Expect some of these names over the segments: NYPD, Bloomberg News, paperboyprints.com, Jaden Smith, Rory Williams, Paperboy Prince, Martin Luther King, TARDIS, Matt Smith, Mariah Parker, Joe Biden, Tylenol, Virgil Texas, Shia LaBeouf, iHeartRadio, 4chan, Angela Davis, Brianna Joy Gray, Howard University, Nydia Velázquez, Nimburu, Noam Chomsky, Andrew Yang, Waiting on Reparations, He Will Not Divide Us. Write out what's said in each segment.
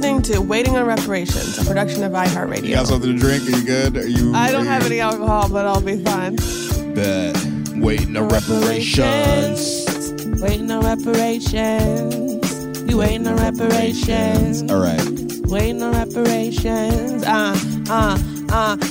Listening to Waiting on Reparations, a production of iHeartRadio. You got something to drink? Are you good? I don't have any alcohol, but I'll be fine. Bet. Waiting on reparations. Waiting on reparations. You waiting on reparations. All right. Waiting on reparations.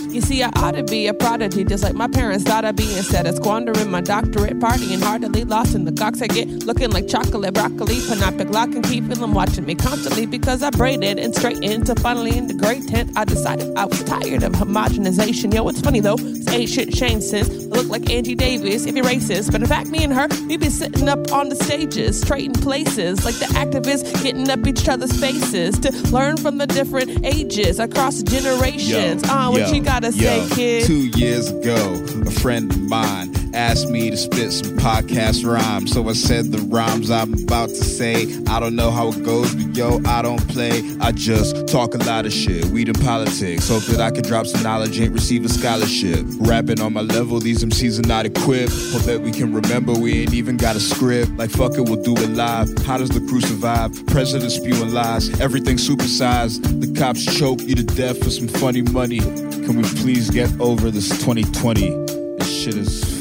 You see, I ought to be a prodigy, just like my parents thought I'd be. Instead of squandering my doctorate, partying heartily, lost in the clocks I get, looking like chocolate broccoli, panopic lock and key, feeling watching me constantly because I braided and straightened to finally in the great tent. I decided I was tired of homogenization. Yo, it's funny though, it's ancient shame since I look like Angie Davis. If you're racist, but in fact, me and her, we be sitting up on the stages, trading places like the activists, getting up each other's faces to learn from the different ages across generations. What you gotta say, kid? 2 years ago, a friend of mine asked me to spit some podcast rhymes. So I said the rhymes I'm about to say. I don't know how it goes, but yo, I don't play. I just talk a lot of shit. We the politics. Hope that I can drop some knowledge, ain't receive a scholarship. Rapping on my level, these MCs are not equipped. Hope that we can remember we ain't even got a script. Like, fuck it, we'll do it live. How does the crew survive? President spewing lies. Everything supersized. The cops choke you to death for some funny money. Can we please get over this 2020? This shit is...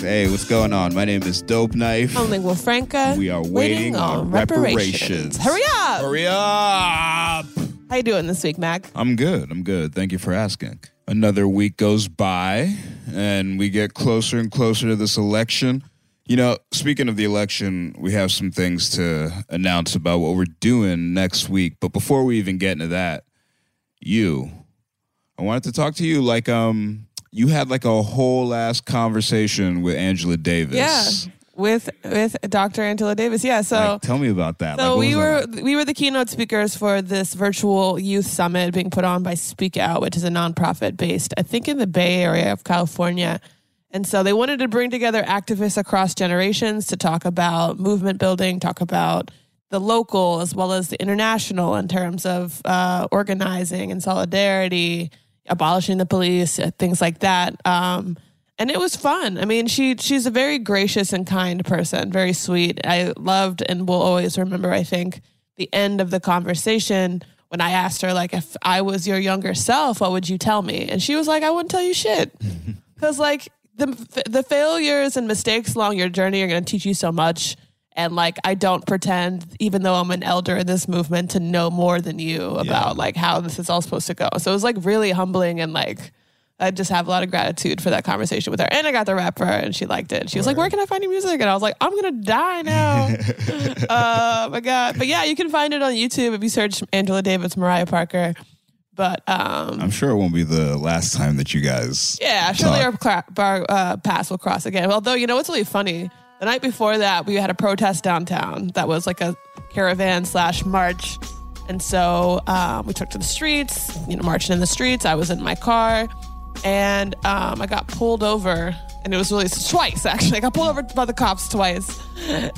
Hey, what's going on? My name is Dope Knife. I'm Lingua Franca. We are waiting on reparations. Hurry up! Hurry up! How you doing this week, Mac? I'm good. Thank you for asking. Another week goes by, and we get closer and closer to this election. You know, speaking of the election, we have some things to announce about what we're doing next week. But before we even get into that, I wanted to talk to you like, you had like a whole ass conversation with Angela Davis. Yeah, with Dr. Angela Davis. Yeah, so like, tell me about that. So like, we were the keynote speakers for this virtual youth summit being put on by Speak Out, which is a nonprofit based, I think, in the Bay Area of California. And so they wanted to bring together activists across generations to talk about movement building, talk about the local as well as the international in terms of organizing and solidarity, abolishing the police, things like that. And it was fun. I mean, she's a very gracious and kind person, very sweet. I loved and will always remember, I think, the end of the conversation when I asked her, like, if I was your younger self, what would you tell me? And she was like, I wouldn't tell you shit. Because, like, the failures and mistakes along your journey are going to teach you so much. And, like, I don't pretend, even though I'm an elder in this movement, to know more than you about, like, how this is all supposed to go. So it was, like, really humbling, and, like, I just have a lot of gratitude for that conversation with her. And I got the rap for her, and she liked it. She was like, where can I find your music? And I was like, I'm going to die now. Oh, my God. But, yeah, you can find it on YouTube if you search Angela Davis, Mariah Parker. But I'm sure it won't be the last time that you guys surely our paths will cross again. Although, you know, it's really funny. The night before that, we had a protest downtown that was like a caravan/march. And so we took to the streets, you know, marching in the streets. I was in my car, and I got pulled over. And it was really twice, actually. I got pulled over by the cops twice.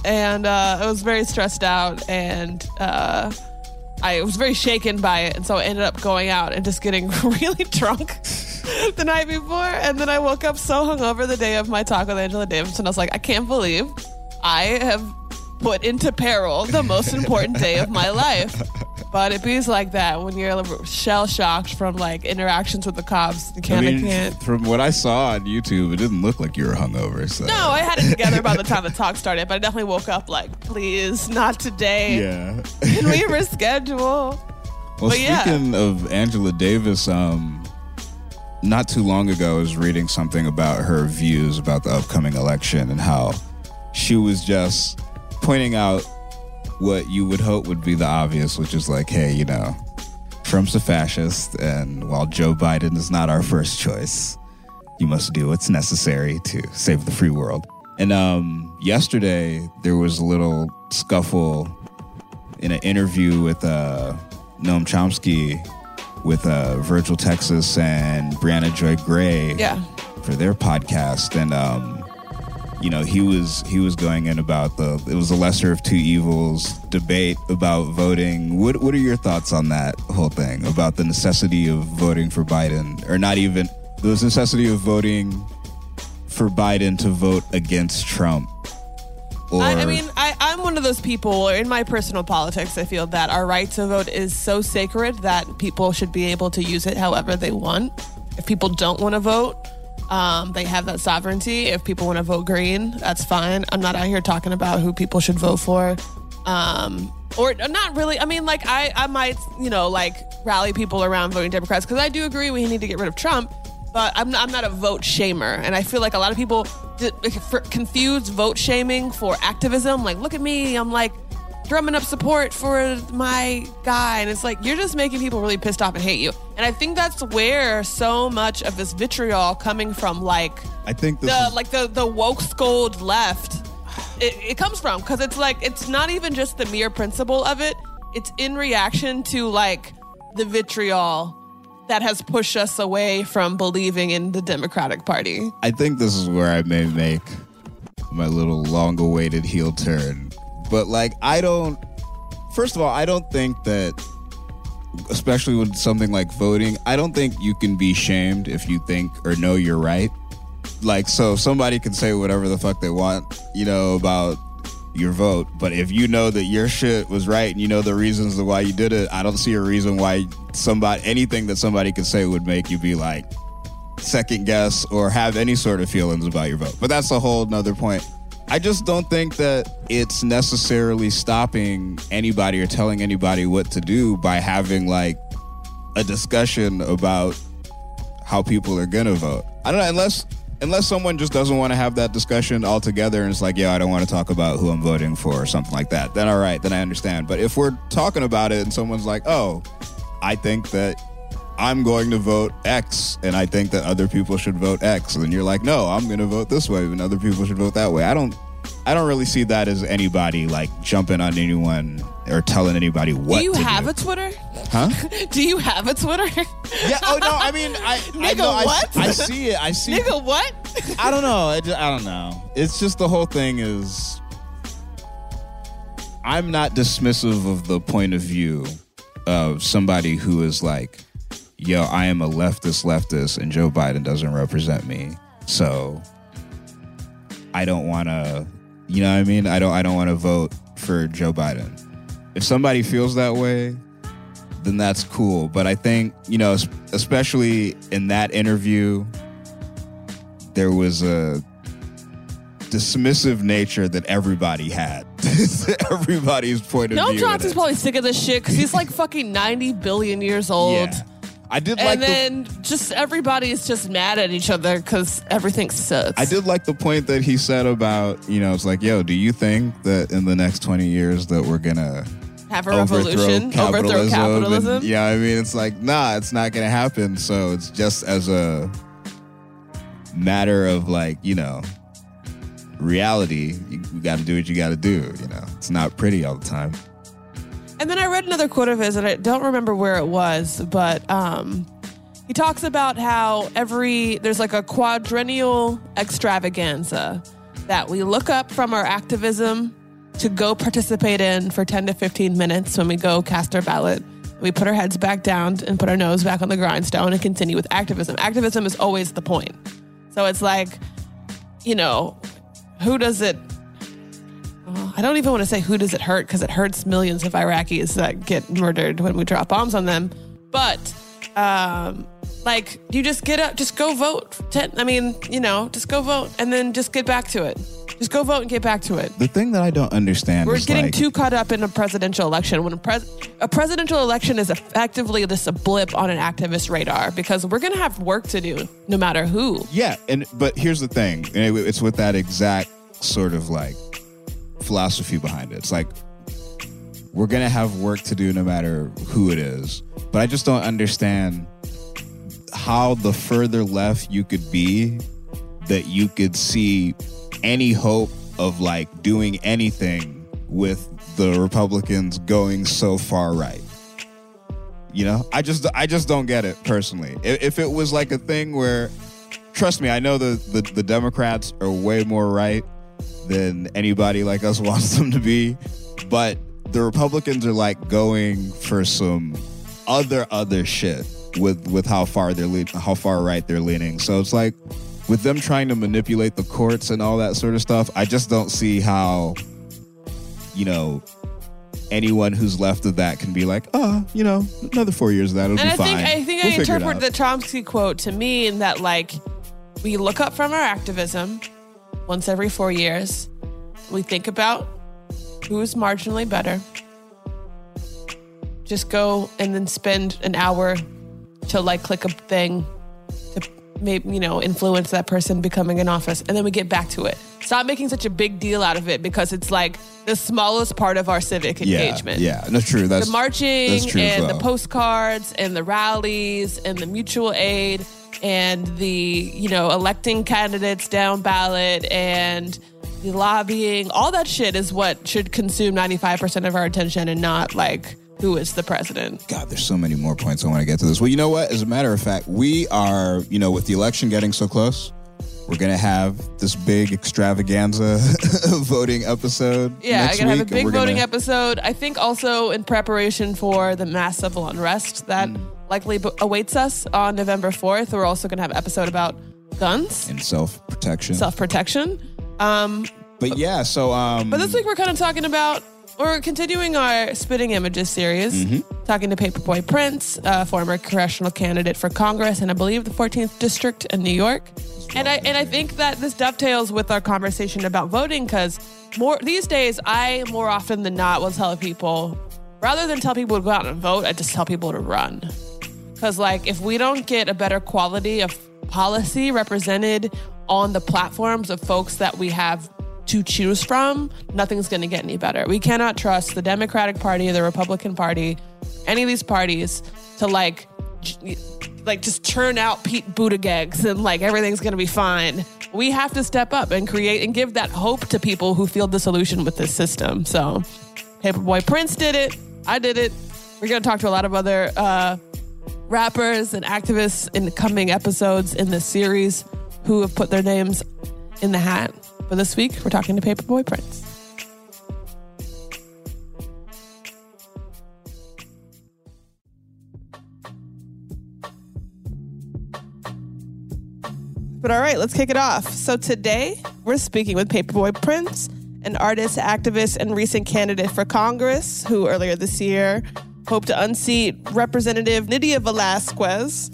And I was very stressed out. And I was very shaken by it, and so I ended up going out and just getting really drunk the night before, and then I woke up so hungover the day of my talk with Angela Davis, and I was like, I can't believe I have put into peril the most important day of my life. But it be like that when you're shell-shocked from, like, interactions with the cops. I mean, from what I saw on YouTube, it didn't look like you were hungover. So. No, I had it together by the time the talk started, but I definitely woke up like, please, not today. Yeah. Can we reschedule? Well, speaking of Angela Davis, not too long ago I was reading something about her views about the upcoming election and how she was just pointing out what you would hope would be the obvious, which is like, hey, you know, Trump's a fascist, and while Joe Biden is not our first choice, you must do what's necessary to save the free world. And yesterday, there was a little scuffle in an interview with Noam Chomsky with Virgil Texas and Brianna Joy Gray for their podcast. And you know, he was going in about it was a lesser of two evils debate about voting. What are your thoughts on that whole thing about the necessity of voting for Biden, or not even the necessity of voting for Biden to vote against Trump? Or I'm one of those people in my personal politics. I feel that our right to vote is so sacred that people should be able to use it however they want. If people don't want to vote, they have that sovereignty. If people want to vote green, that's fine. I'm not out here talking about who people should vote for. Or not really. I mean, like, I might, you know, like, rally people around voting Democrats because I do agree we need to get rid of Trump, but I'm not a vote shamer. And I feel like a lot of people confuse vote shaming for activism. Like, look at me, I'm like drumming up support for my guy. And it's like, you're just making people really pissed off and hate you. And I think that's where so much of this vitriol coming from, like, I think the woke scold left, it comes from. Because it's like, it's not even just the mere principle of it. It's in reaction to, like, the vitriol that has pushed us away from believing in the Democratic Party. I think this is where I may make my little long-awaited heel turn. But, like, I don't think that, especially with something like voting, I don't think you can be shamed if you think or know you're right. Like, so somebody can say whatever the fuck they want, you know, about your vote. But if you know that your shit was right and you know the reasons why you did it, I don't see a reason why anything that somebody could say would make you be like, second guess or have any sort of feelings about your vote. But that's a whole nother point. I just don't think that it's necessarily stopping anybody or telling anybody what to do by having, like, a discussion about how people are going to vote. I don't know, unless someone just doesn't want to have that discussion altogether and it's like, yeah, I don't want to talk about who I'm voting for or something like that. Then, all right, then I understand. But if we're talking about it and someone's like, oh, I think that I'm going to vote X, and I think that other people should vote X. And you're like, no, I'm going to vote this way, and other people should vote that way. I don't really see that as anybody, like, jumping on anyone or telling anybody what to do. Do you have a Twitter? Huh? Do you have a Twitter? Yeah. Oh, no, I mean, what? I see it. I see it. Nigga, what? I don't know. I don't know. It's just the whole thing is, I'm not dismissive of the point of view of somebody who is like, yo, I am a leftist, and Joe Biden doesn't represent me, so I don't want to, you know what I mean? I don't want to vote for Joe Biden. If somebody feels that way, then that's cool. But I think, you know, especially in that interview, there was a dismissive nature that everybody had. Everybody's point of view. Noam Chomsky's probably sick of this shit because he's like fucking 90 billion years old. Yeah. Just everybody is just mad at each other because everything sucks. I did like the point that he said about, you know, it's like, yo, do you think that in the next 20 years that we're going to have a revolution, overthrow capitalism? And, yeah, I mean, it's like, nah, it's not going to happen. So it's just as a matter of, like, you know, reality, you got to do what you got to do. You know, it's not pretty all the time. And then I read another quote of his, and I don't remember where it was, but he talks about how there's like a quadrennial extravaganza that we look up from our activism to go participate in for 10 to 15 minutes when we go cast our ballot. We put our heads back down and put our nose back on the grindstone and continue with activism. Activism is always the point. So it's like, you know, who does it? I don't even want to say who does it hurt, because it hurts millions of Iraqis that get murdered when we drop bombs on them. But, like, you just get up, just go vote. Just go vote and then just get back to it. Just go vote and get back to it. The thing that I don't understand is we're getting too caught up in a presidential election. When a presidential election is effectively just a blip on an activist radar, because we're going to have work to do no matter who. Yeah, but here's the thing. It's with that exact sort of, like, philosophy behind it. It's like, we're going to have work to do no matter who it is. But I just don't understand how the further left you could be that you could see any hope of, like, doing anything with the Republicans going so far right. You know, I just don't get it personally. If it was like a thing where, trust me, I know the Democrats are way more right than anybody like us wants them to be, but the Republicans are, like, going for some other shit with how far right they're leaning. So it's like, with them trying to manipulate the courts and all that sort of stuff, I just don't see how, you know, anyone who's left of that can be like, another 4 years of that, it'll be fine. I interpret the Chomsky quote to mean that, like, we look up from our activism once every 4 years. We think about who's marginally better. Just go and then spend an hour to, like, click a thing, maybe, you know, influence that person becoming in office, and then we get back to it. Stop making such a big deal out of it, because it's like the smallest part of our civic engagement. Yeah, that's true. That's the marching, that's true, and the postcards and the rallies and the mutual aid and the, you know, electing candidates down ballot and the lobbying. All that shit is what should consume 95% of our attention, and not, like, who is the president? God, there's so many more points I want to get to this. Well, you know what? As a matter of fact, we are, you know, with the election getting so close, we're going to have this big extravaganza voting episode. Yeah, I'm going to have a big voting episode. I think also in preparation for the mass civil unrest that likely awaits us on November 4th, we're also going to have an episode about guns. And self-protection. But yeah, so... but this week we're kind of talking about... We're continuing our Spitting Images series, talking to Paperboy Prince, a former congressional candidate for Congress in, I believe, the 14th District in New York. And I think that this dovetails with our conversation about voting, because these days, I more often than not will tell people, rather than tell people to go out and vote, I just tell people to run. Because, like, if we don't get a better quality of policy represented on the platforms of folks that we have to choose from, nothing's going to get any better. We cannot trust the Democratic Party, the Republican Party, any of these parties to, like, just churn out Pete Buttigieg's and, like, everything's going to be fine. We have to step up and create and give that hope to people who feel disillusioned with this system. So Paperboy Prince did it. I did it. We're going to talk to a lot of other rappers and activists in the coming episodes in this series who have put their names in the hat. But this week, we're talking to Paperboy Prince. But all right, let's kick it off. So today, we're speaking with Paperboy Prince, an artist, activist, and recent candidate for Congress, who earlier this year hoped to unseat Representative Nydia Velázquez,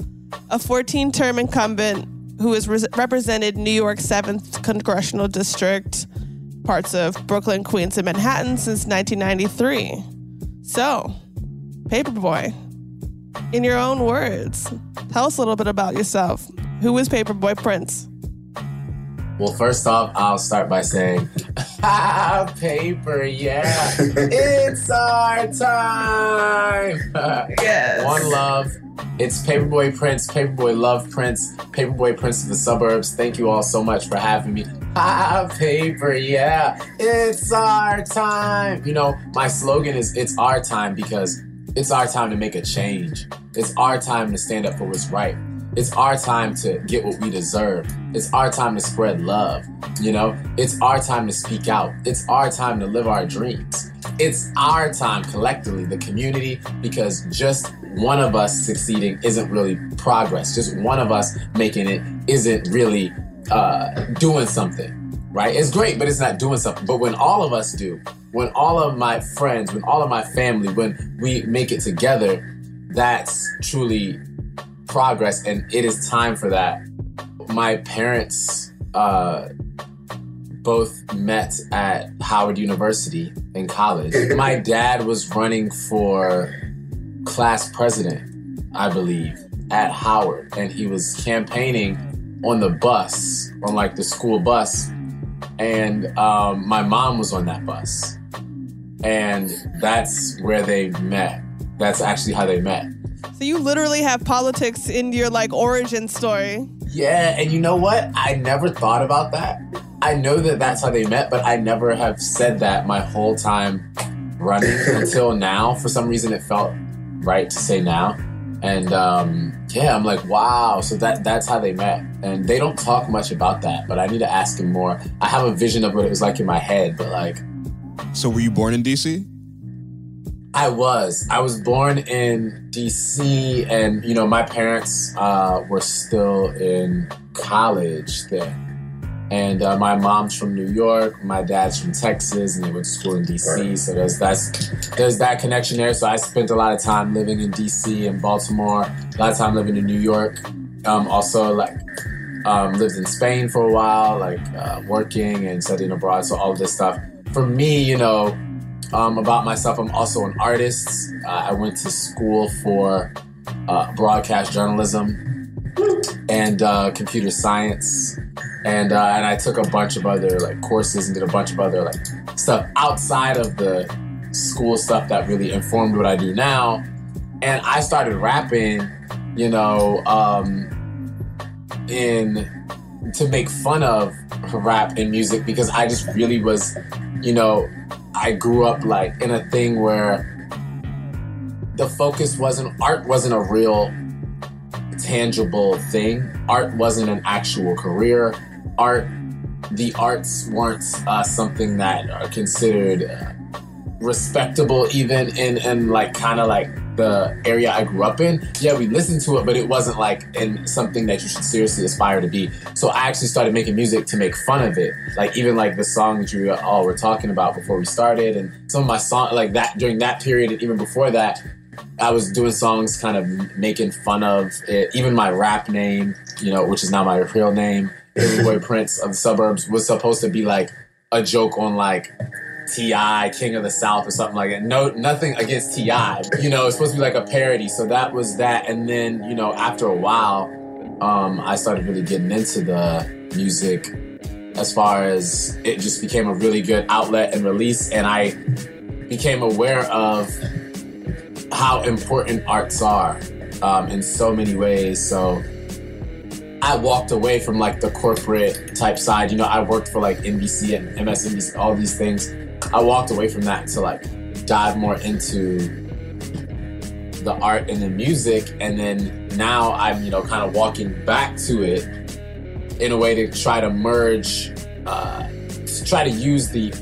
a 14-term incumbent who has represented New York's 7th Congressional District, parts of Brooklyn, Queens, and Manhattan since 1993. So, Paperboy, in your own words, tell us a little bit about yourself. Who is Paperboy Prince? Well, first off, I'll start by saying, paper, yeah. It's our time. Yes. One love. It's Paperboy Prince, Paperboy Love Prince, Paperboy Prince of the Suburbs. Thank you all so much for having me. Paper, yeah. It's our time. You know, my slogan is it's our time, because it's our time to make a change. It's our time to stand up for what's right. It's our time to get what we deserve. It's our time to spread love, you know? It's our time to speak out. It's our time to live our dreams. It's our time collectively, the community, because just one of us succeeding isn't really progress. Just one of us making it isn't really doing something, right? It's great, but it's not doing something. But when all of us do, when all of my friends, when all of my family, when we make it together, that's truly progress, and it is time for that. My parents both met at Howard University in college. My dad was running for class president, I believe, at Howard, and he was campaigning on the bus, on like the school bus, and my mom was on that bus, and that's where they met. That's actually how they met. So you literally have politics in your, like, origin story. Yeah, and you know what? I never thought about that. I know that that's how they met, but I never have said that my whole time running until now. For some reason, it felt right to say now. And, yeah, I'm like, wow. So that's how they met. And they don't talk much about that, but I need to ask him more. I have a vision of what it was like in my head, but, like... So were you born in D.C.? I was born in D.C. and, you know, my parents were still in college then. And my mom's from New York, my dad's from Texas, and they went to school in D.C. So there's that connection there. So I spent a lot of time living in D.C. and Baltimore, a lot of time living in New York. Also, like, lived in Spain for a while, like, working and studying abroad, so all of this stuff. For me, you know... about myself, I'm also an artist. I went to school for broadcast journalism and computer science, and I took a bunch of other like courses and did a bunch of other like stuff outside of the school stuff that really informed what I do now. And I started rapping, you know, to make fun of rap and music because I just really was, you know. I grew up like in a thing where the focus art wasn't a real tangible thing. Art wasn't an actual career. The arts weren't something that are considered respectable even in like kind of like the area I grew up in. Yeah, we listened to it, but it wasn't like in something that you should seriously aspire to be. So I actually started making music to make fun of it. Like even like the song that you all were talking about before we started, and some of my songs like that during that period and even before that, I was doing songs kind of making fun of it. Even my rap name, you know, which is now my real name, Paperboy Prince of the Suburbs, was supposed to be like a joke on like T.I., King of the South or something like that. No, nothing against T.I. You know, it's supposed to be like a parody. So that was that. And then, you know, after a while, I started really getting into the music as far as it just became a really good outlet and release. And I became aware of how important arts are in so many ways. So I walked away from like the corporate type side. You know, I worked for like NBC and MSNBC, all these things. I walked away from that to like dive more into the art and the music, and then now I'm, you know, kind of walking back to it in a way to try to merge, to try to use the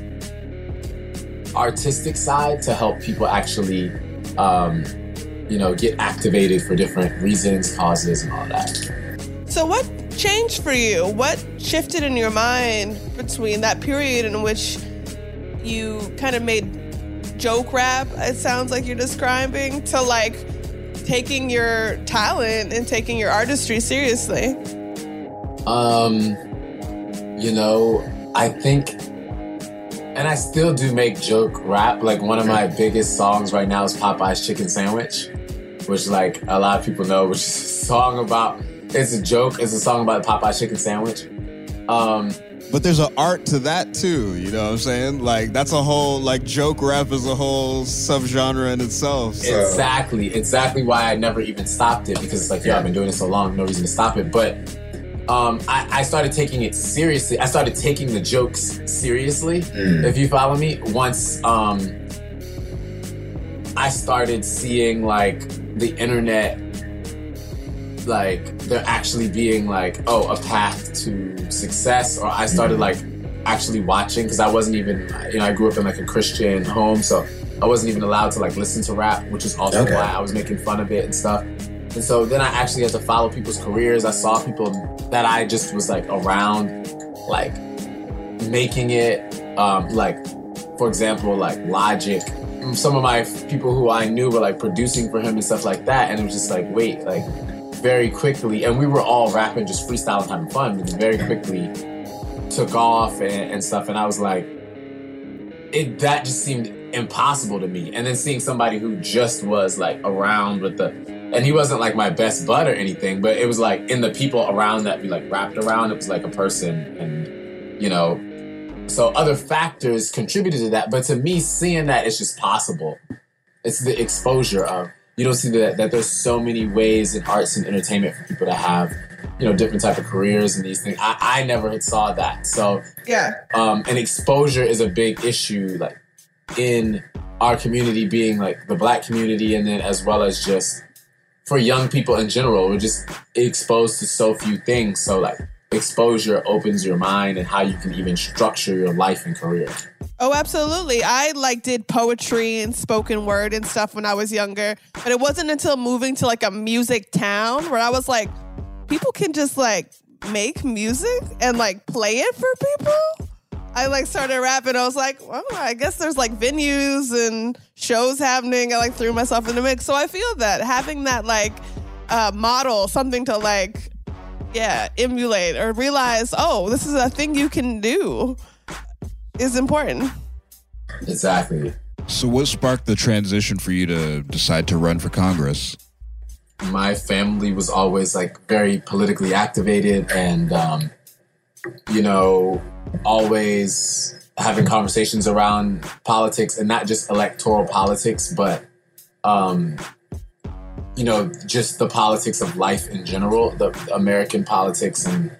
artistic side to help people actually, you know, get activated for different reasons, causes, and all that. So what changed for you? What shifted in your mind between that period in which you kind of made joke rap, it sounds like you're describing, to like taking your talent and taking your artistry seriously? You know, I think, and I still do make joke rap. Like one of my biggest songs right now is Popeye's Chicken Sandwich, which like a lot of people know, which is a song about, it's a joke, it's a song about Popeye's Chicken Sandwich. But there's an art to that too, you know what I'm saying? Like that's a whole, like joke rap is a whole subgenre in itself. So. Exactly why I never even stopped it, because it's like, yeah, I've been doing it so long, no reason to stop it. But I started taking it seriously. I started taking the jokes seriously, if you follow me. Once I started seeing like the internet like there actually being like, oh, a path to success. Or I started like actually watching, because I wasn't even, you know, I grew up in like a Christian home, so I wasn't even allowed to like listen to rap, which is also why I was making fun of it and stuff. And so then I actually had to follow people's careers. I saw people that I just was like around, like making it, like, for example, like Logic. Some of my people who I knew were like producing for him and stuff like that. And it was just like, wait, like very quickly. And we were all rapping, just freestyling, having fun. But very quickly took off and stuff. And I was like, it that just seemed impossible to me. And then seeing somebody who just was like around with the... And he wasn't like my best bud or anything, but it was like in the people around that we like wrapped around, it was like a person. And, you know, so other factors contributed to that. But to me, seeing that it's just possible. It's the exposure of, you don't see that there's so many ways in arts and entertainment for people to have, you know, different type of careers and these things. I never had saw that. So yeah, and exposure is a big issue, like in our community, being like the Black community, and then as well as just for young people in general. We're just exposed to so few things. So like exposure opens your mind and how you can even structure your life and career. Oh, absolutely. I like did poetry and spoken word and stuff when I was younger, but it wasn't until moving to like a music town where I was like, people can just like make music and like play it for people. I like started rapping. I was like, well, I guess there's like venues and shows happening. I like threw myself in the mix. So I feel that having that like model, something to like, yeah, emulate or realize, oh, this is a thing you can do, is important. Exactly. So what sparked the transition for you to decide to run for Congress? My family was always like very politically activated and, you know, always having conversations around politics, and not just electoral politics, but, you know, just the politics of life in general, the American politics and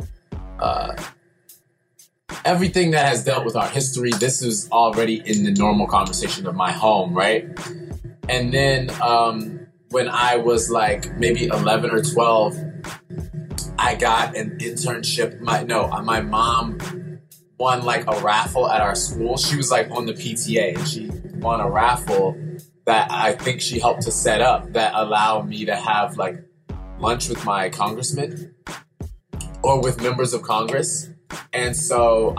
everything that has dealt with our history. This is already in the normal conversation of my home, right? And then when I was like maybe 11 or 12, I got an internship. My mom won like a raffle at our school. She was like on the PTA and she won a raffle that I think she helped to set up that allowed me to have like lunch with my congressman or with members of Congress. And so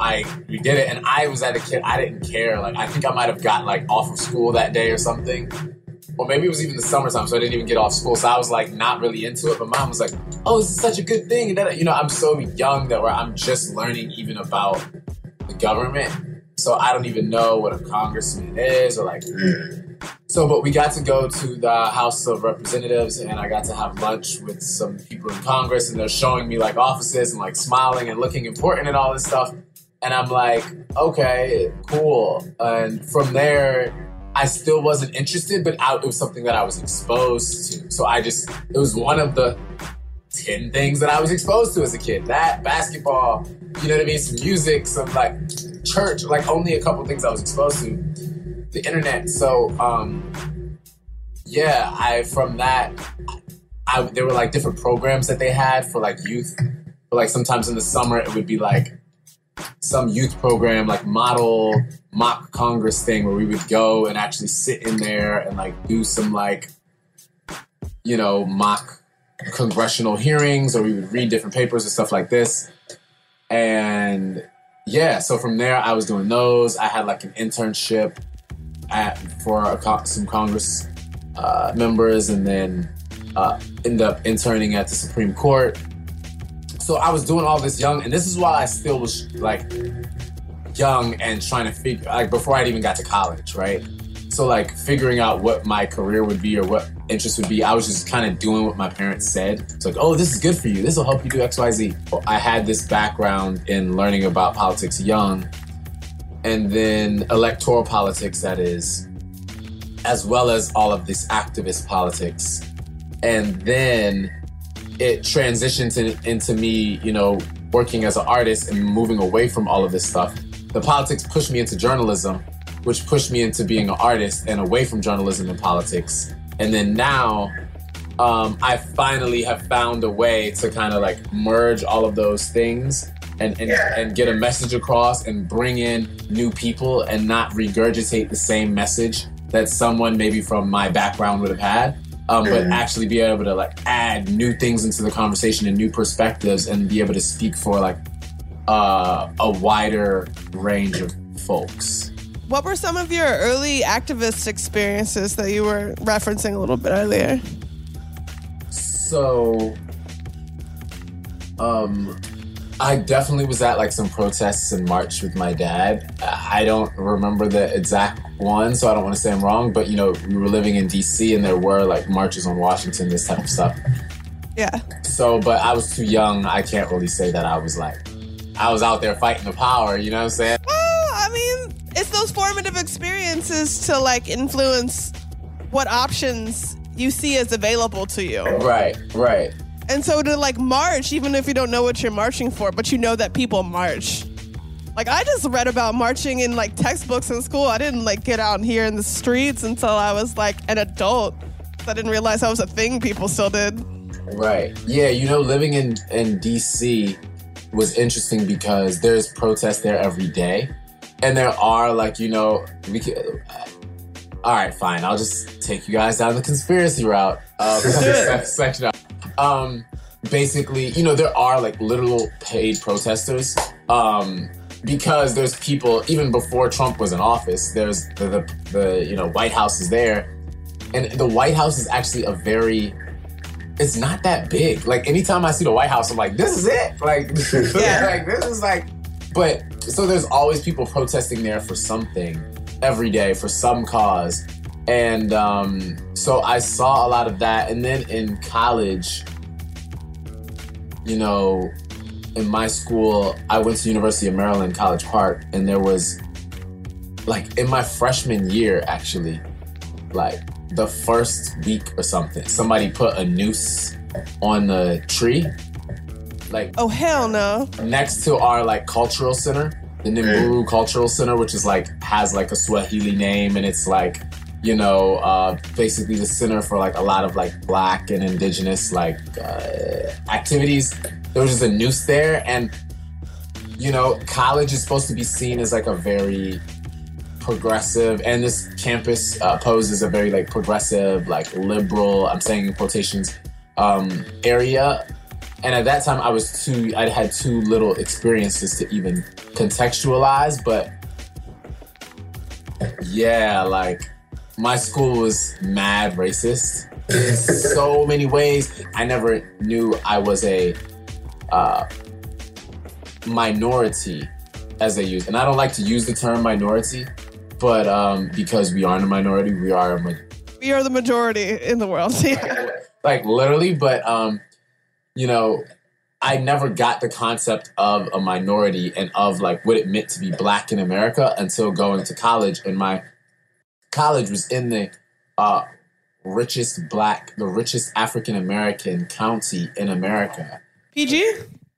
we did it, and I was at a kid, I didn't care. Like I think I might have got like off of school that day or something. Or maybe it was even the summertime, so I didn't even get off school. So I was like not really into it. But mom was like, oh, this is such a good thing. And then, you know, I'm so young that I'm just learning even about the government. So I don't even know what a congressman is or like. So, but we got to go to the House of Representatives, and I got to have lunch with some people in Congress, and they're showing me like offices and like smiling and looking important and all this stuff. And I'm like, okay, cool. And from there, I still wasn't interested, but it was something that I was exposed to. So it was one of the 10 things that I was exposed to as a kid. That, basketball, you know what I mean? Some music, some like church, like only a couple things I was exposed to. The internet. So, from that, there were like different programs that they had for like youth. But like sometimes in the summer, it would be like some youth program, like model mock Congress thing, where we would go and actually sit in there and like do some like, you know, mock congressional hearings, or we would read different papers and stuff like this. And yeah, so from there I was doing those. I had like an internship for some Congress members, and then ended up interning at the Supreme Court. So I was doing all this young, and this is why I still was like young and trying to figure, like before I'd even got to college, right? So like figuring out what my career would be or what interest would be, I was just kind of doing what my parents said. It's like, oh, this is good for you. This will help you do X, Y, Z. I had this background in learning about politics young, and then electoral politics, that is, as well as all of this activist politics. And then it transitioned into me, you know, working as an artist and moving away from all of this stuff. The politics pushed me into journalism, which pushed me into being an artist and away from journalism and politics. And then now I finally have found a way to kind of like merge all of those things and get a message across and bring in new people and not regurgitate the same message that someone maybe from my background would have had, but actually be able to like add new things into the conversation and new perspectives and be able to speak for like a wider range of folks. What were some of your early activist experiences that you were referencing a little bit earlier? So, I definitely was at like some protests in March with my dad. I don't remember the exact one, so I don't want to say I'm wrong, but you know, we were living in DC and there were like marches on Washington, this type of stuff. Yeah. So, but I was too young. I can't really say that I was out there fighting the power, you know what I'm saying? Well, I mean, it's those formative experiences to like influence what options you see as available to you. Right, right. And so to like march, even if you don't know what you're marching for, but you know that people march. Like I just read about marching in like textbooks in school. I didn't like get out here in the streets until I was like an adult. I didn't realize that was a thing people still did. Right. Yeah, you know, living in DC was interesting because there's protests there every day. And there are like, you know, we could, all right, fine. I'll just take you guys down the conspiracy route section. Basically, you know, there are like literal paid protesters because there's people, even before Trump was in office, there's the you know, White House is there. And the White House is actually it's not that big. Like anytime I see the White House, I'm like, this is it. Like, yeah. Like this is like, but so there's always people protesting there for something every day for some cause. And so I saw a lot of that. And then in college, you know, in my school, I went to University of Maryland College Park, and there was like in my freshman year, actually, like the first week or something, somebody put a noose on the tree. Like, oh, hell no. Next to our like cultural center, the Nimburu Cultural Center, which is like, has like a Swahili name, and it's like, you know, basically the center for like a lot of like Black and Indigenous like activities. There was just a noose there, and you know, college is supposed to be seen as like a very progressive, and this campus poses a very like progressive, like liberal, I'm saying in quotations, area. And at that time, I'd had too little experiences to even contextualize, but yeah, like. My school was mad racist in so many ways. I never knew I was a minority as they use. And I don't like to use the term minority, but because we aren't a minority, we are the majority in the world. Yeah. Like literally, but you know, I never got the concept of a minority and of like what it meant to be Black in America until going to college. And my college was in the richest African American county in America. PG?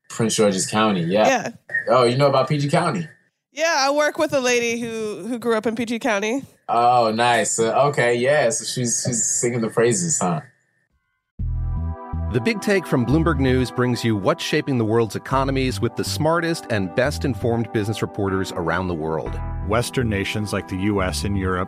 Prince George's County, yeah. Oh, you know about PG County? Yeah, I work with a lady who grew up in PG County. Oh, nice. Okay, yeah, so she's singing the praises, huh? The Big Take from Bloomberg News brings you what's shaping the world's economies with the smartest and best-informed business reporters around the world. Western nations like the U.S. and Europe.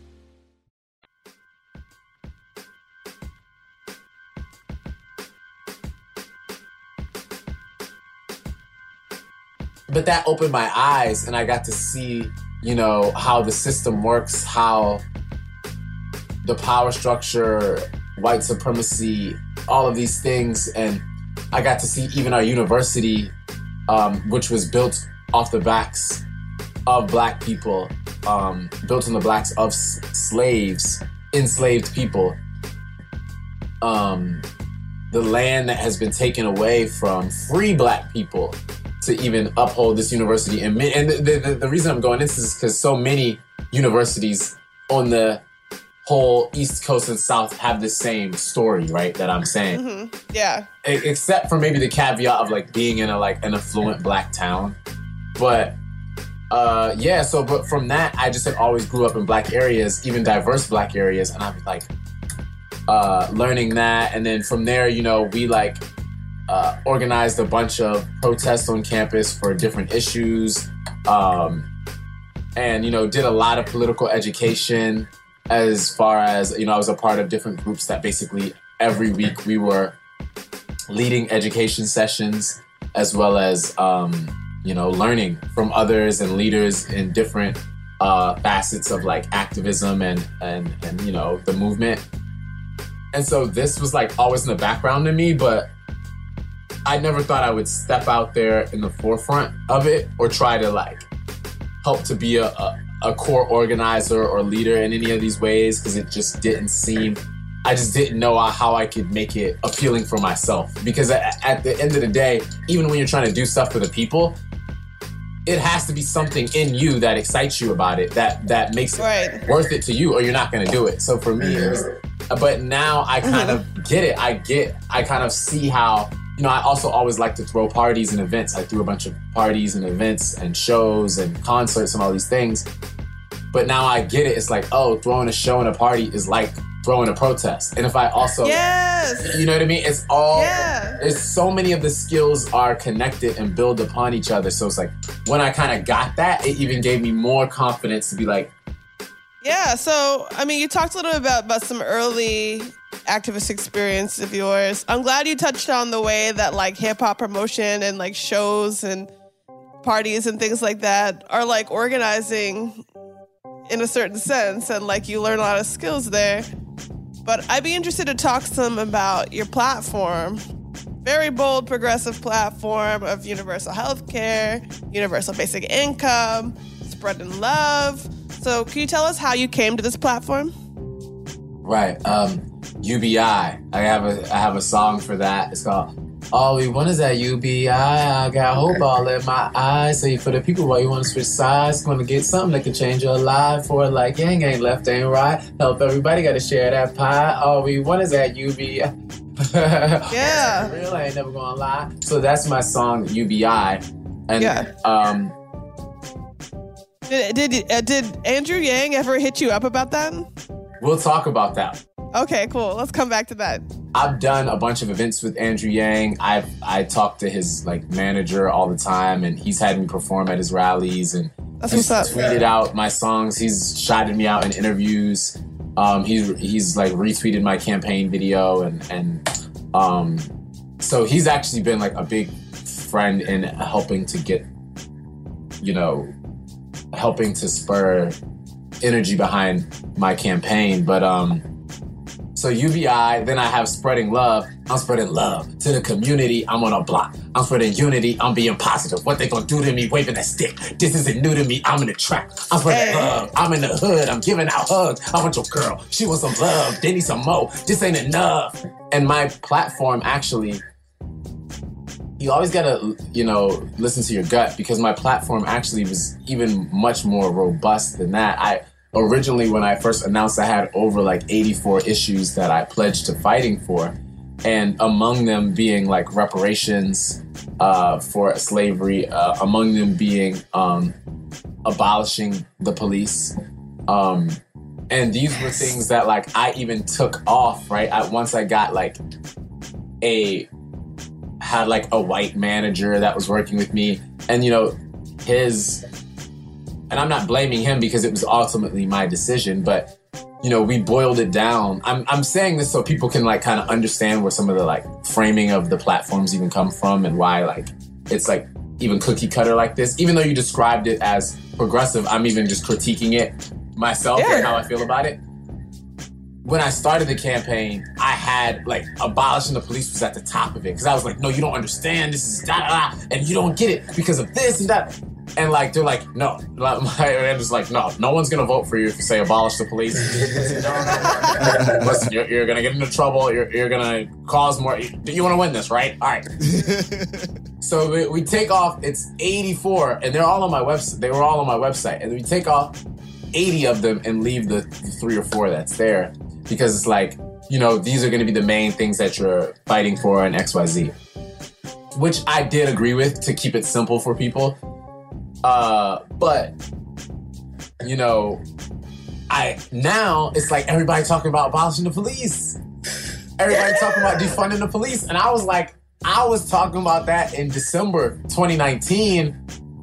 But that opened my eyes and I got to see, you know, how the system works, how the power structure, white supremacy, all of these things. And I got to see even our university, which was built off the backs of black people, built on the backs of slaves, enslaved people. The land that has been taken away from free black people to even uphold this university. And the reason I'm going into this is because so many universities on the whole East Coast and South have the same story, right, that I'm saying. Mm-hmm. Yeah. Except for maybe the caveat of, like, being in a, like, an affluent black town. But, yeah, so, but from that, I just had always grew up in black areas, even diverse black areas, and I'm, like, learning that. And then from there, you know, we, like, organized a bunch of protests on campus for different issues, and, you know, did a lot of political education as far as, you know, I was a part of different groups that basically every week we were leading education sessions as well as, you know, learning from others and leaders in different facets of, like, activism and, you know, the movement. And so this was, like, always in the background to me, but I never thought I would step out there in the forefront of it or try to, like, help to be a core organizer or leader in any of these ways because it just didn't seem, I just didn't know how I could make it appealing for myself. Because at the end of the day, even when you're trying to do stuff for the people, it has to be something in you that excites you about it, that makes it right, worth it to you, or you're not going to do it. So for me, it was, but now I kind of get it. I kind of see how. You know, I also always like to throw parties and events. I threw a bunch of parties and events and shows and concerts and all these things. But now I get it. It's like, oh, throwing a show and a party is like throwing a protest. And if I also, yes, you know what I mean? It's all, yeah, there's so many of the skills are connected and build upon each other. So it's like, when I kind of got that, it even gave me more confidence to be like. Yeah. So, I mean, you talked a little bit about some early activist experience of yours. I'm glad you touched on the way that, like, hip hop promotion and, like, shows and parties and things like that are, like, organizing in a certain sense, and, like, you learn a lot of skills there. But I'd be interested to talk some about your platform. Very bold, progressive platform of universal health care, universal basic income, spreading love. So can you tell us how you came to this platform? Right. UBI. I have a song for that. It's called All we want is that UBI. I got hope all in my eyes. So for the people, why you want to switch sides, want to get something that can change your life. For like gang, ain't left, ain't right. Help everybody, got to share that pie. All we want is that UBI. Yeah. Real, I ain't never gonna lie. So that's my song, UBI. And yeah. Did Andrew Yang ever hit you up about that? We'll talk about that. Okay, cool. Let's come back to that. I've done a bunch of events with Andrew Yang. I talk to his like manager all the time, and he's had me perform at his rallies and he's tweeted out my songs. He's shouted me out in interviews. He's like retweeted my campaign video and so he's actually been like a big friend in helping to get, you know, helping to spur energy behind my campaign. But so UBI, then I have Spreading Love. I'm spreading love to the community. I'm on a block. I'm spreading unity. I'm being positive. What they gonna do to me? Waving a stick. This isn't new to me. I'm in the trap. I'm spreading love. I'm in the hood. I'm giving out hugs. I want your girl. She wants some love. They need some more. This ain't enough. And my platform actually, you always gotta, you know, listen to your gut, because my platform actually was even much more robust than that. Originally, when I first announced, I had over like 84 issues that I pledged to fighting for, and among them being like reparations for slavery, among them being abolishing the police. And these were things that like I even took off, right? Once I got like had a white manager that was working with me, and you know, and I'm not blaming him because it was ultimately my decision, but, you know, we boiled it down. I'm saying this so people can, like, kind of understand where some of the, like, framing of the platforms even come from and why, like, it's, like, even cookie cutter like this. Even though you described it as progressive, I'm even just critiquing it myself and how I feel about it. When I started the campaign, I had, like, abolishing the police was at the top of it because I was like, no, you don't understand. This is da-da-da, and you don't get it because of this and that. And, like, they're like, no. My end is like, no. No one's going to vote for you if you say abolish the police. No. Listen, you're going to get into trouble. You're going to cause more. You want to win this, right? All right. So we take off. It's 84. And they're all on my website. They were all on my website. And we take off 80 of them and leave the 3 or 4 that's there. Because it's like, you know, these are going to be the main things that you're fighting for in XYZ. Which I did agree with to keep it simple for people. But, you know, now it's like everybody talking about abolishing the police. Everybody talking about defunding the police. And I was like, I was talking about that in December 2019,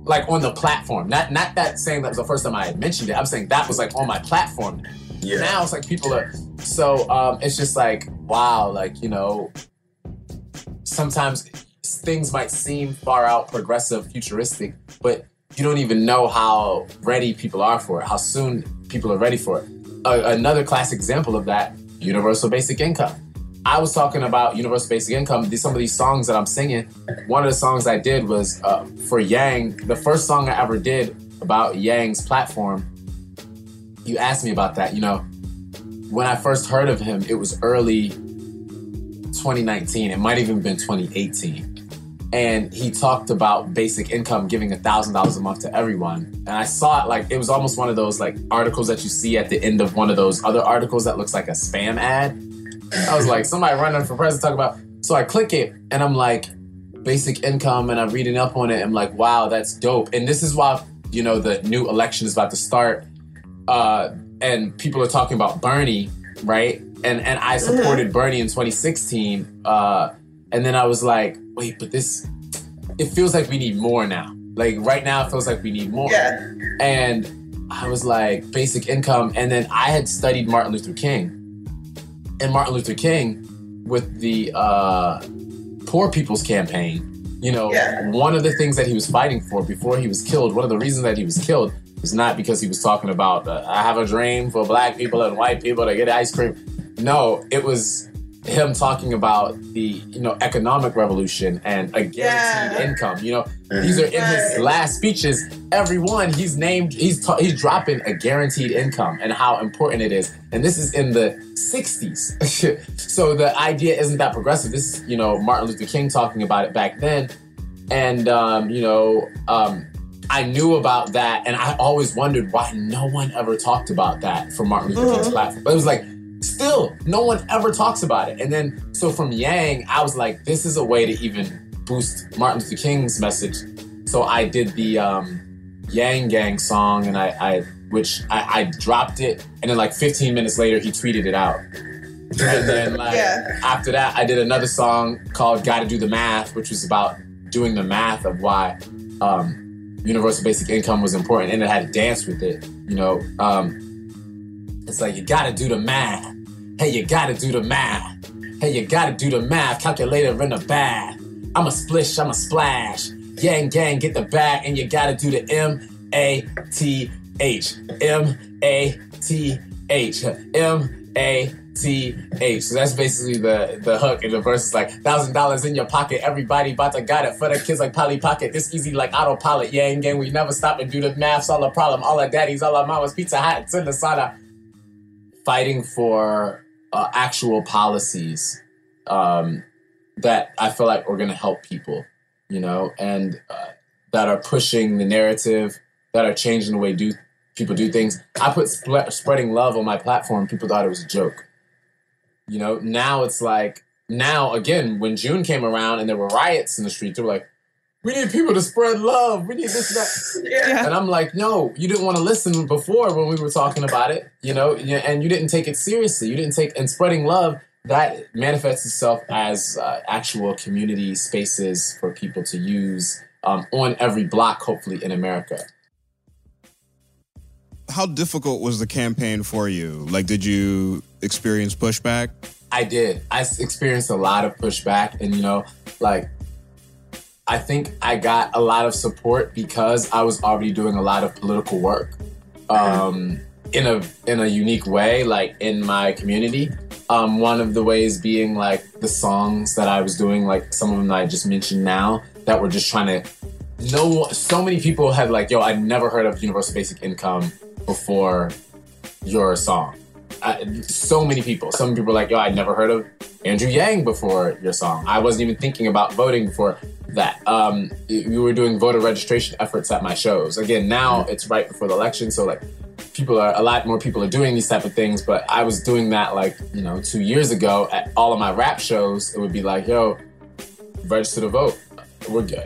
like on the platform. Not that saying that was the first time I had mentioned it. I'm saying that was like on my platform. Yeah. Now it's like people are, so it's just like, wow, like, you know, sometimes things might seem far out, progressive, futuristic, but you don't even know how ready people are for it, how soon people are ready for it. Another classic example of that, universal basic income. I was talking about universal basic income. Some of these songs that I'm singing, one of the songs I did was for Yang. The first song I ever did about Yang's platform, you asked me about that. You know, when I first heard of him, it was early 2019. It might even have been 2018. And he talked about basic income, giving $1,000 a month to everyone. And I saw it like, it was almost one of those like articles that you see at the end of one of those other articles that looks like a spam ad. I was like, somebody running for president talking about. So I click it and I'm like, basic income. And I'm reading up on it. And I'm like, wow, that's dope. And this is why, you know, the new election is about to start. And people are talking about Bernie, right? And I supported Bernie in 2016. And then I was like, wait, but it feels like we need more now. Like right now, it feels like we need more. Yeah. And I was like, basic income. And then I had studied Martin Luther King. And Martin Luther King, with the Poor People's Campaign, you know, one of the things that he was fighting for before he was killed, one of the reasons that he was killed was not because he was talking about, I have a dream for black people and white people to get ice cream. No, it was him talking about the, you know, economic revolution and a guaranteed income. You know, these are in his last speeches. Everyone he's named, he's dropping a guaranteed income and how important it is. And this is in the 60s. So the idea isn't that progressive. This is, you know, Martin Luther King talking about it back then. And, you know, I knew about that. And I always wondered why no one ever talked about that from Martin Luther King's platform. But it was like, still, no one ever talks about it. And then, so from Yang, I was like, this is a way to even boost Martin Luther King's message. So I did the Yang Gang song, and I dropped it. And then like 15 minutes later, he tweeted it out. And then like, after that, I did another song called Gotta Do the Math, which was about doing the math of why universal basic income was important. And it had to dance with it, you know. It's like, you gotta do the math. Hey, you gotta do the math. Hey, you gotta do the math. Calculator in the bath. I'm a splish, I'm a splash. Yang gang, get the bag. And you gotta do the M-A-T-H. M-A-T-H. M-A-T-H. So that's basically the hook. And the verse is like, $1,000 in your pocket. Everybody about to got it. For the kids like Polly Pocket. This easy like autopilot. Yang gang, we never stop and do the math. Solve a problem. All our daddies, all our mamas. Pizza Hut, it's in the sauna. Fighting for actual policies that I feel like are going to help people, you know, and that are pushing the narrative, that are changing the way people do things. I put spreading love on my platform. People thought it was a joke. You know, now it's like, now again, when June came around and there were riots in the street, they were like, we need people to spread love. We need this and that. Yeah. And I'm like, no, you didn't want to listen before when we were talking about it, you know, and you didn't take it seriously. You didn't take, and spreading love, that manifests itself as actual community spaces for people to use on every block, hopefully, in America. How difficult was the campaign for you? Like, did you experience pushback? I did. I experienced a lot of pushback, and, you know, like, I think I got a lot of support because I was already doing a lot of political work in a unique way, like in my community. One of the ways being like the songs that I was doing, like some of them that I just mentioned now, that were just trying to know. So many people had like, yo, I never heard of universal basic income before your song. So many people. Some people were like, yo, I never heard of Andrew Yang before your song. I wasn't even thinking about voting before that. We were doing voter registration efforts at my shows. Again, now it's right before the election, so like a lot more people are doing these type of things, but I was doing that like, you know, 2 years ago at all of my rap shows. It would be like, yo, register to vote.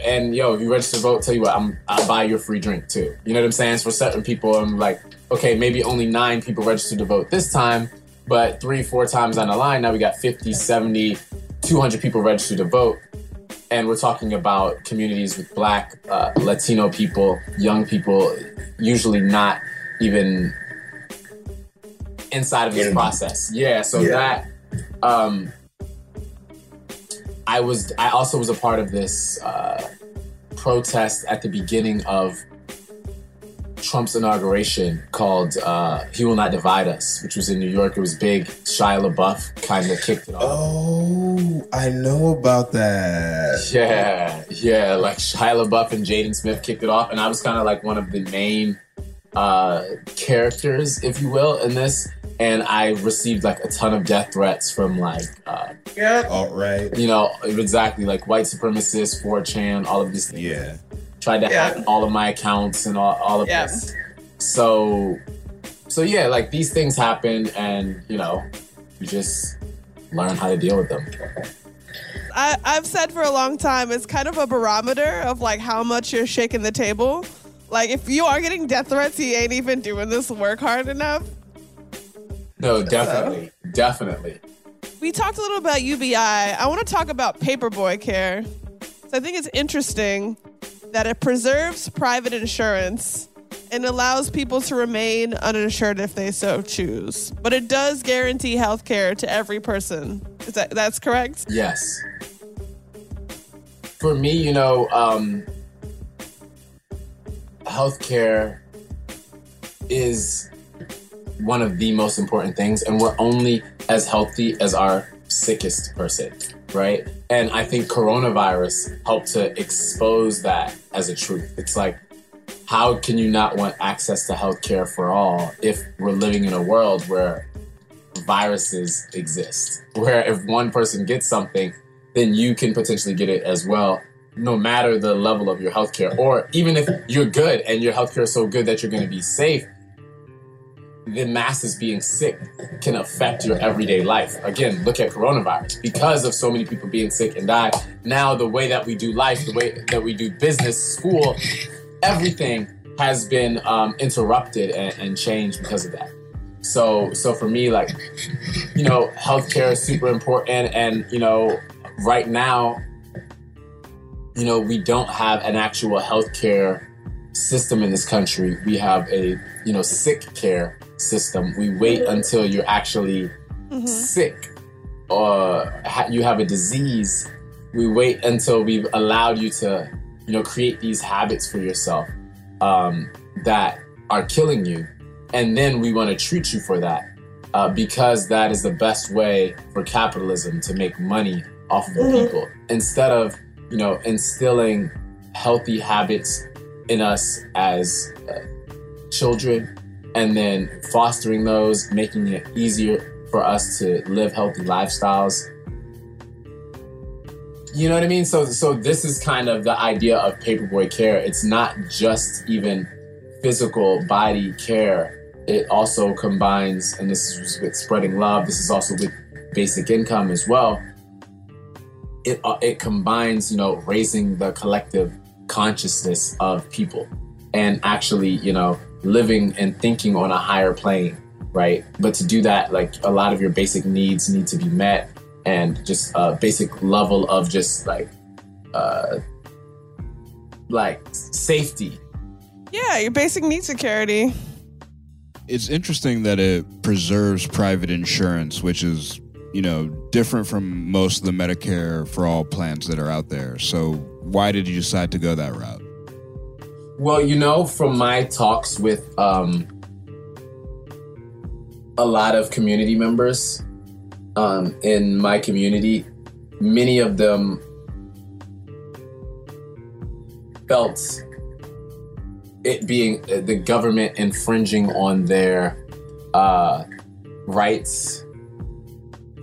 And yo, if you register to vote, tell you what, I'll buy you a free drink too. You know what I'm saying? So for certain people, I'm like, okay, maybe only 9 people registered to vote this time, but 3-4 times on the line, now we got 50, 70, 200 people registered to vote. And we're talking about communities with Black, Latino people, young people, usually not even inside of this process. Yeah, so that... I also was a part of this protest at the beginning of Trump's inauguration called He Will Not Divide Us, which was in New York. It was big. Shia LaBeouf kind of kicked it off. Oh, I know about that. Yeah. Like Shia LaBeouf and Jaden Smith kicked it off. And I was kind of like one of the main characters, if you will, in this. And I received like a ton of death threats from like, alt-right, you know, exactly, like white supremacists, 4chan, all of these things. Yeah. Tried to hack all of my accounts and all of this. So yeah, like these things happen, and you know, you just learn how to deal with them. I've said for a long time, it's kind of a barometer of like how much you're shaking the table. Like if you are getting death threats, you ain't even doing this work hard enough. No, definitely. We talked a little about UBI. I want to talk about Paperboy Care. So I think it's interesting that it preserves private insurance and allows people to remain uninsured if they so choose. But it does guarantee health care to every person. Is that's correct? Yes. For me, you know, health care is one of the most important things, and we're only as healthy as our sickest person, right? And I think coronavirus helped to expose that as a truth. It's like, how can you not want access to healthcare for all if we're living in a world where viruses exist, where if one person gets something, then you can potentially get it as well, no matter the level of your healthcare. Or even if you're good and your healthcare is so good that you're going to be safe, the masses being sick can affect your everyday life. Again, look at coronavirus. Because of so many people being sick and die, now the way that we do life, the way that we do business, school, everything has been interrupted and changed because of that. So for me, like, you know, healthcare is super important. And, you know, right now, you know, we don't have an actual healthcare system in this country. We have a, you know, sick care system. We wait until you're actually sick or you have a disease. We wait until we've allowed you to, you know, create these habits for yourself that are killing you. And then we want to treat you for that because that is the best way for capitalism to make money off of the people. Instead of, you know, instilling healthy habits in us as children and then fostering those, making it easier for us to live healthy lifestyles. You know what I mean? So this is kind of the idea of Paperboy Care. It's not just even physical body care. It also combines, and this is with spreading love, this is also with basic income as well. It combines, you know, raising the collective consciousness of people and actually, you know, living and thinking on a higher plane, right? But to do that, like, a lot of your basic needs need to be met, and just a basic level of just like safety. Yeah, your basic need security. It's interesting that it preserves private insurance, which is, you know, different from most of the Medicare for all plans that are out there. So why did you decide to go that route? Well, you know, from my talks with a lot of community members in my community, many of them felt it being the government infringing on their rights,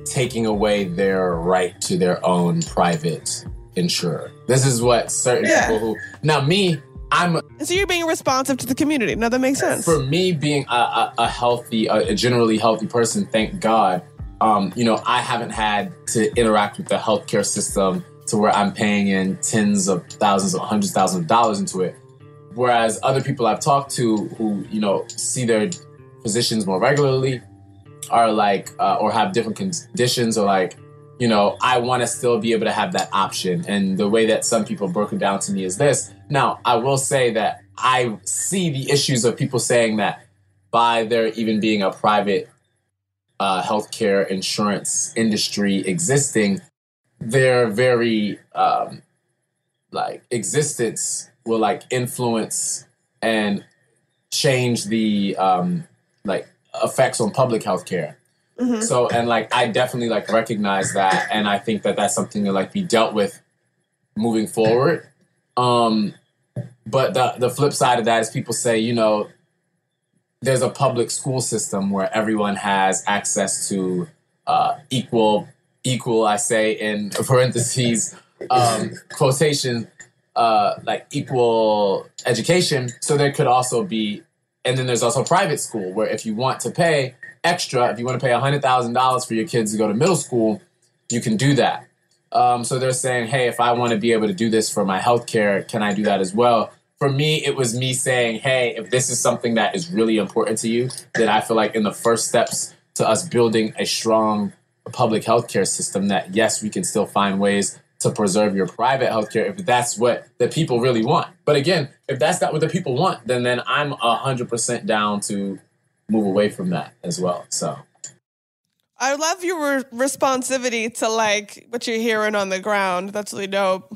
taking away their right to their own private insurer. This is what certain people who... Now, me, I'm... So you're being responsive to the community. No, that makes sense. For me, being a healthy, a generally healthy person, thank God, you know, I haven't had to interact with the healthcare system to where I'm paying in tens of thousands or hundreds of thousands of dollars into it. Whereas other people I've talked to who, you know, see their physicians more regularly are like, or have different conditions, or like, you know, I want to still be able to have that option. And the way that some people broke it down to me is this. Now, I will say that I see the issues of people saying that by there even being a private healthcare insurance industry existing, their very like existence will like influence and change the like effects on public health care. So, and like, I definitely like recognize that. And I think that that's something to like be dealt with moving forward. But the flip side of that is people say, you know, there's a public school system where everyone has access to equal, I say in parentheses, quotation, like equal education. So there could also be, and then there's also private school where if you want to pay extra, if you want to pay $100,000 for your kids to go to middle school, you can do that. So they're saying, hey, if I want to be able to do this for my healthcare, can I do that as well? For me, it was me saying, hey, if this is something that is really important to you, then I feel like in the first steps to us building a strong public healthcare system that, yes, we can still find ways to preserve your private healthcare if that's what the people really want. But again, if that's not what the people want, then I'm 100% down to move away from that as well. So I love your responsivity to like what you're hearing on the ground. That's really dope.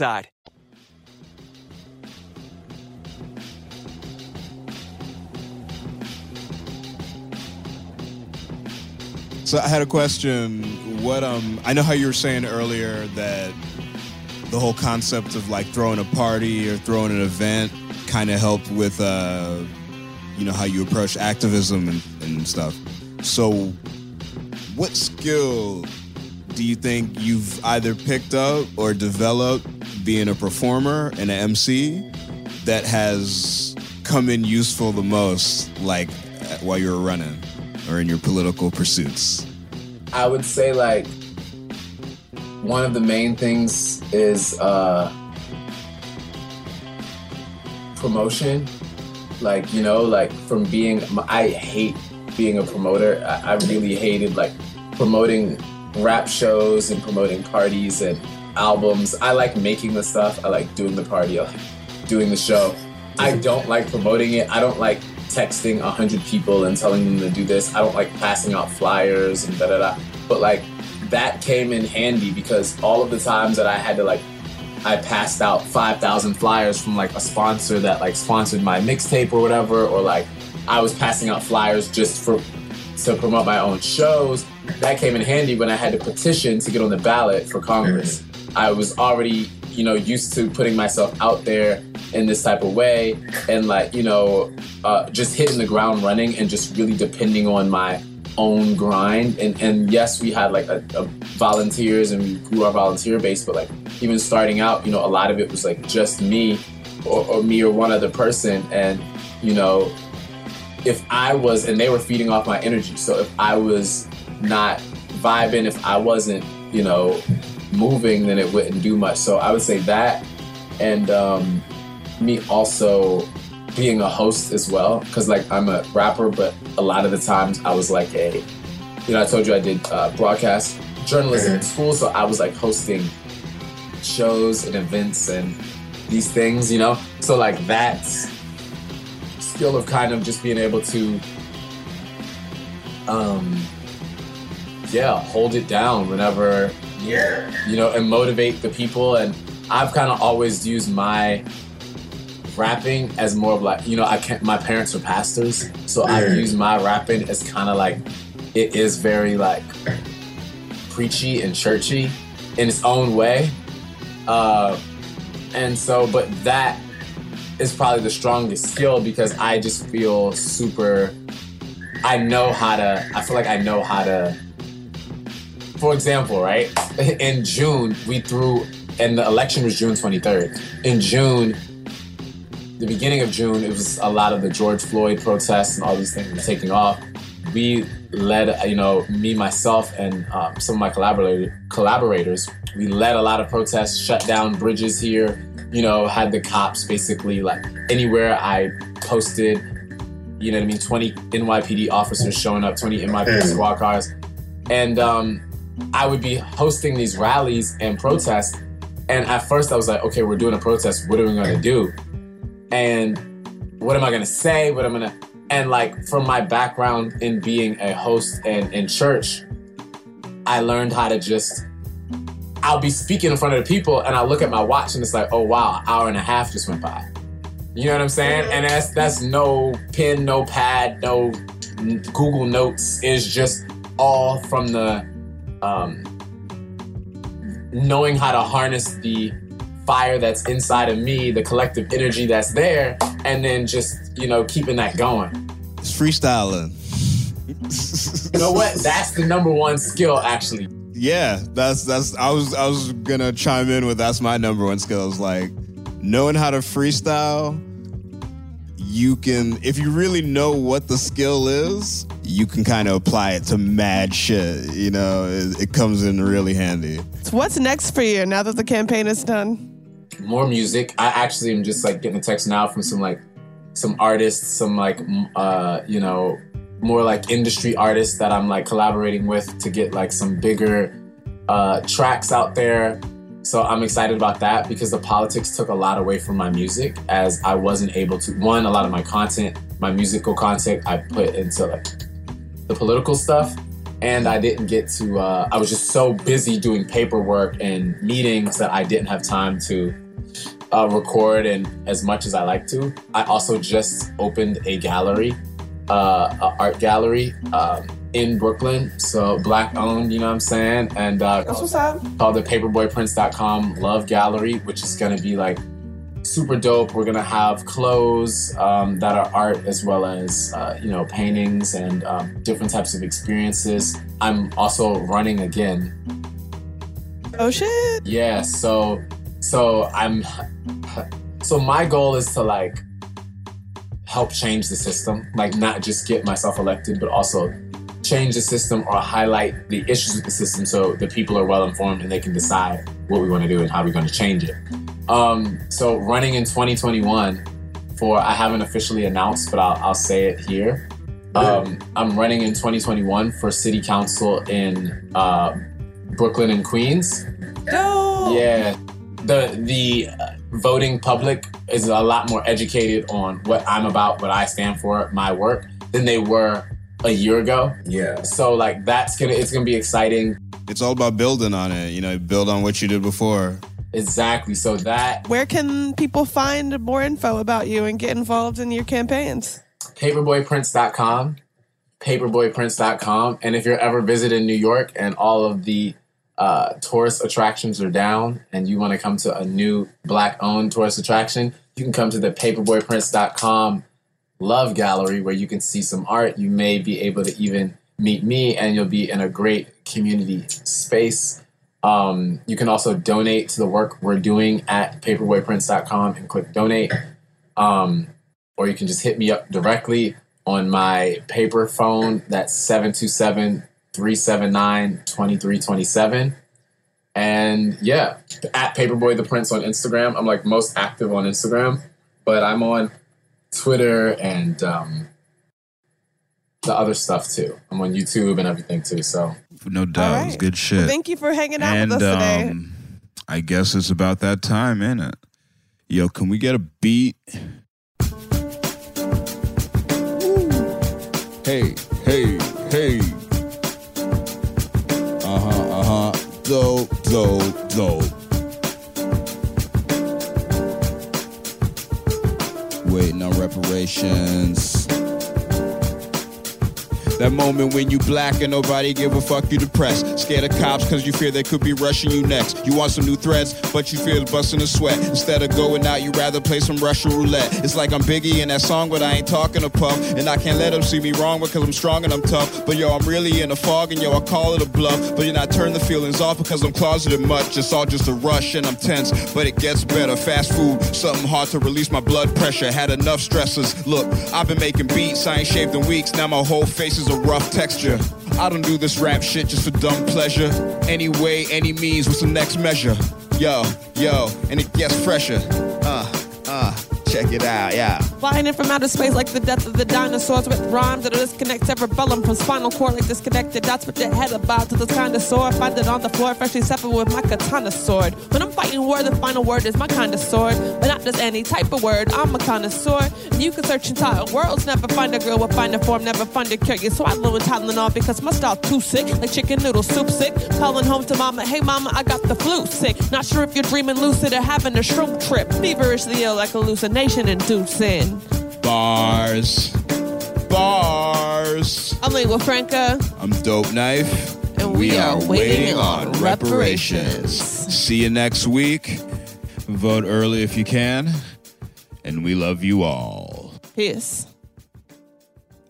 So I had a question. What I know how you were saying earlier that the whole concept of like throwing a party or throwing an event kind of helped with how you approach activism and stuff. So what skill do you think you've either picked up or developed being a performer and an MC that has come in useful the most, like while you were running or in your political pursuits? I would say like one of the main things is promotion. Like, you know, like from being, I hate being a promoter. I really hated like promoting rap shows and promoting parties and albums. I like making the stuff. I like doing the party. I like doing the show. I don't like promoting it. I don't like texting 100 people and telling them to do this. I don't like passing out flyers and da-da-da. But like that came in handy because all of the times that I had to like, I passed out 5,000 flyers from like a sponsor that like sponsored my mixtape or whatever, or like I was passing out flyers just to promote my own shows. That came in handy when I had to petition to get on the ballot for Congress. I was already, used to putting myself out there in this type of way and like, just hitting the ground running and just really depending on my own grind. And yes, we had like a volunteers and we grew our volunteer base, but like even starting out, a lot of it was like just me or one other person. And, and they were feeding off my energy. So if I was not vibing, if I wasn't, moving, then it wouldn't do much. So I would say that, and me also being a host as well, because like I'm a rapper, but a lot of the times I was like I told you I did broadcast journalism in school, so I was like hosting shows and events and these things, so like that skill of kind of just being able to hold it down whenever, and motivate the people. And I've kind of always used my rapping as more of like, my parents are pastors, so I use my rapping as kind of like, it is very like preachy and churchy in its own way. And so, but that is probably the strongest skill because I just feel super, I feel like I know how to, for example, right? In June, and the election was June 23rd. In June, the beginning of June, it was a lot of the George Floyd protests and all these things were taking off. We led, me, myself, and some of my collaborators, we led a lot of protests, shut down bridges here, had the cops basically, like, anywhere I posted, 20 NYPD officers showing up, 20 NYPD squad cars. And I would be hosting these rallies and protests. And at first I was like, okay, we're doing a protest. What are we going to do? And what am I going to say? And like from my background in being a host and in church, I learned how to just, I'll be speaking in front of the people and I look at my watch and it's like, oh wow, an hour and a half just went by. You know what I'm saying? And that's no pen, no pad, no Google Notes. It's just all from the knowing how to harness the fire that's inside of me, the collective energy that's there, and then just, keeping that going. It's freestyling. You know what? That's the number one skill, actually. Yeah, that's. I was gonna chime in with that's my number one skill. It's like knowing how to freestyle. You can, if you really know what the skill is, you can kind of apply it to mad shit. It comes in really handy. So what's next for you now that the campaign is done? More music. I actually am just like getting a text now from some artists, some more like industry artists that I'm like collaborating with to get like some bigger tracks out there. So I'm excited about that because the politics took a lot away from my music as I wasn't able to, a lot of my content, my musical content, I put into like the political stuff and I didn't get to, I was just so busy doing paperwork and meetings that I didn't have time to record and as much as I like to. I also just opened a gallery, an art gallery in Brooklyn, so black owned, and that's what's up. Called the paperboyprints.com Love Gallery, which is gonna be like super dope. We're gonna have clothes that are art as well as paintings and different types of experiences. I'm also running again. Oh shit! Yeah, so my goal is to like help change the system, like not just get myself elected, but also change the system or highlight the issues with the system so the people are well informed and they can decide what we want to do and how we're going to change it. So running in 2021 for, I haven't officially announced, but I'll say it here. I'm running in 2021 for city council in Brooklyn and Queens. No! Yeah. The voting public is a lot more educated on what I'm about, what I stand for, my work, than they were a year ago. Yeah. So like it's gonna be exciting. It's all about building on it, build on what you did before. Exactly. So that. Where can people find more info about you and get involved in your campaigns? Paperboyprints.com, paperboyprints.com. And if you're ever visiting New York and all of the tourist attractions are down and you want to come to a new black owned tourist attraction, you can come to the paperboyprints.com Love Gallery where you can see some art. You may be able to even meet me and you'll be in a great community space. You can also donate to the work we're doing at paperboyprints.com and click donate. Or you can just hit me up directly on my paper phone. That's 727-379-2327. And yeah, at Paperboy the Prince on Instagram. I'm like most active on Instagram, but I'm on Twitter and the other stuff too. I'm on YouTube and everything too. So no doubt, right. It was good shit. Well, thank you for hanging out with us today. I guess it's about that time, ain't it? Yo, can we get a beat? Ooh. Hey, hey, hey. Uh huh. Though. Waiting on reparations. That moment when you black and nobody give a fuck, you depressed. Scared of cops cause you fear they could be rushing you next. You want some new threats, but you fear busting a sweat. Instead of going out, you'd rather play some Russian roulette. It's like I'm Biggie in that song, but I ain't talking to Puff. And I can't let them see me wrong because I'm strong and I'm tough. But yo, I'm really in a fog and yo, I call it a bluff. But then I turn the feelings off because I'm closeted much. It's all just a rush and I'm tense, but it gets better. Fast food, something hard to release my blood pressure. Had enough stressors. Look, I've been making beats, I ain't shaved in weeks. Now my whole face is a rough texture. I don't do this rap shit just for dumb pleasure. Anyway, any means, what's the next measure? Yo, yo, and it gets fresher. Check it out, yeah. Flying in from outer space like the death of the dinosaurs with rhymes that'll disconnect cerebellum from spinal cord like disconnected dots with your head about to the kind of sore. Find it on the floor, freshly separate with my katana sword. When I'm fighting war, the final word is my kind of sword. But not just any type of word, I'm a connoisseur. And you can search entire worlds, never find a girl, will find a form, never find a cure. You're swallowing Tylenol because my style too sick, like chicken noodle soup sick. Calling home to mama, hey mama, I got the flu sick. Not sure if you're dreaming lucid or having a shroom trip. Feverishly ill like hallucination inducing. Bars. Bars. I'm Lingua Franca. I'm Dope Knife. And we are waiting on reparations. See you next week. Vote early if you can. And we love you all. Peace.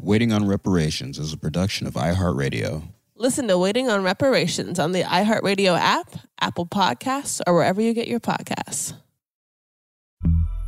Waiting on Reparations is a production of iHeartRadio. Listen to Waiting on Reparations on the iHeartRadio app, Apple Podcasts, or wherever you get your podcasts.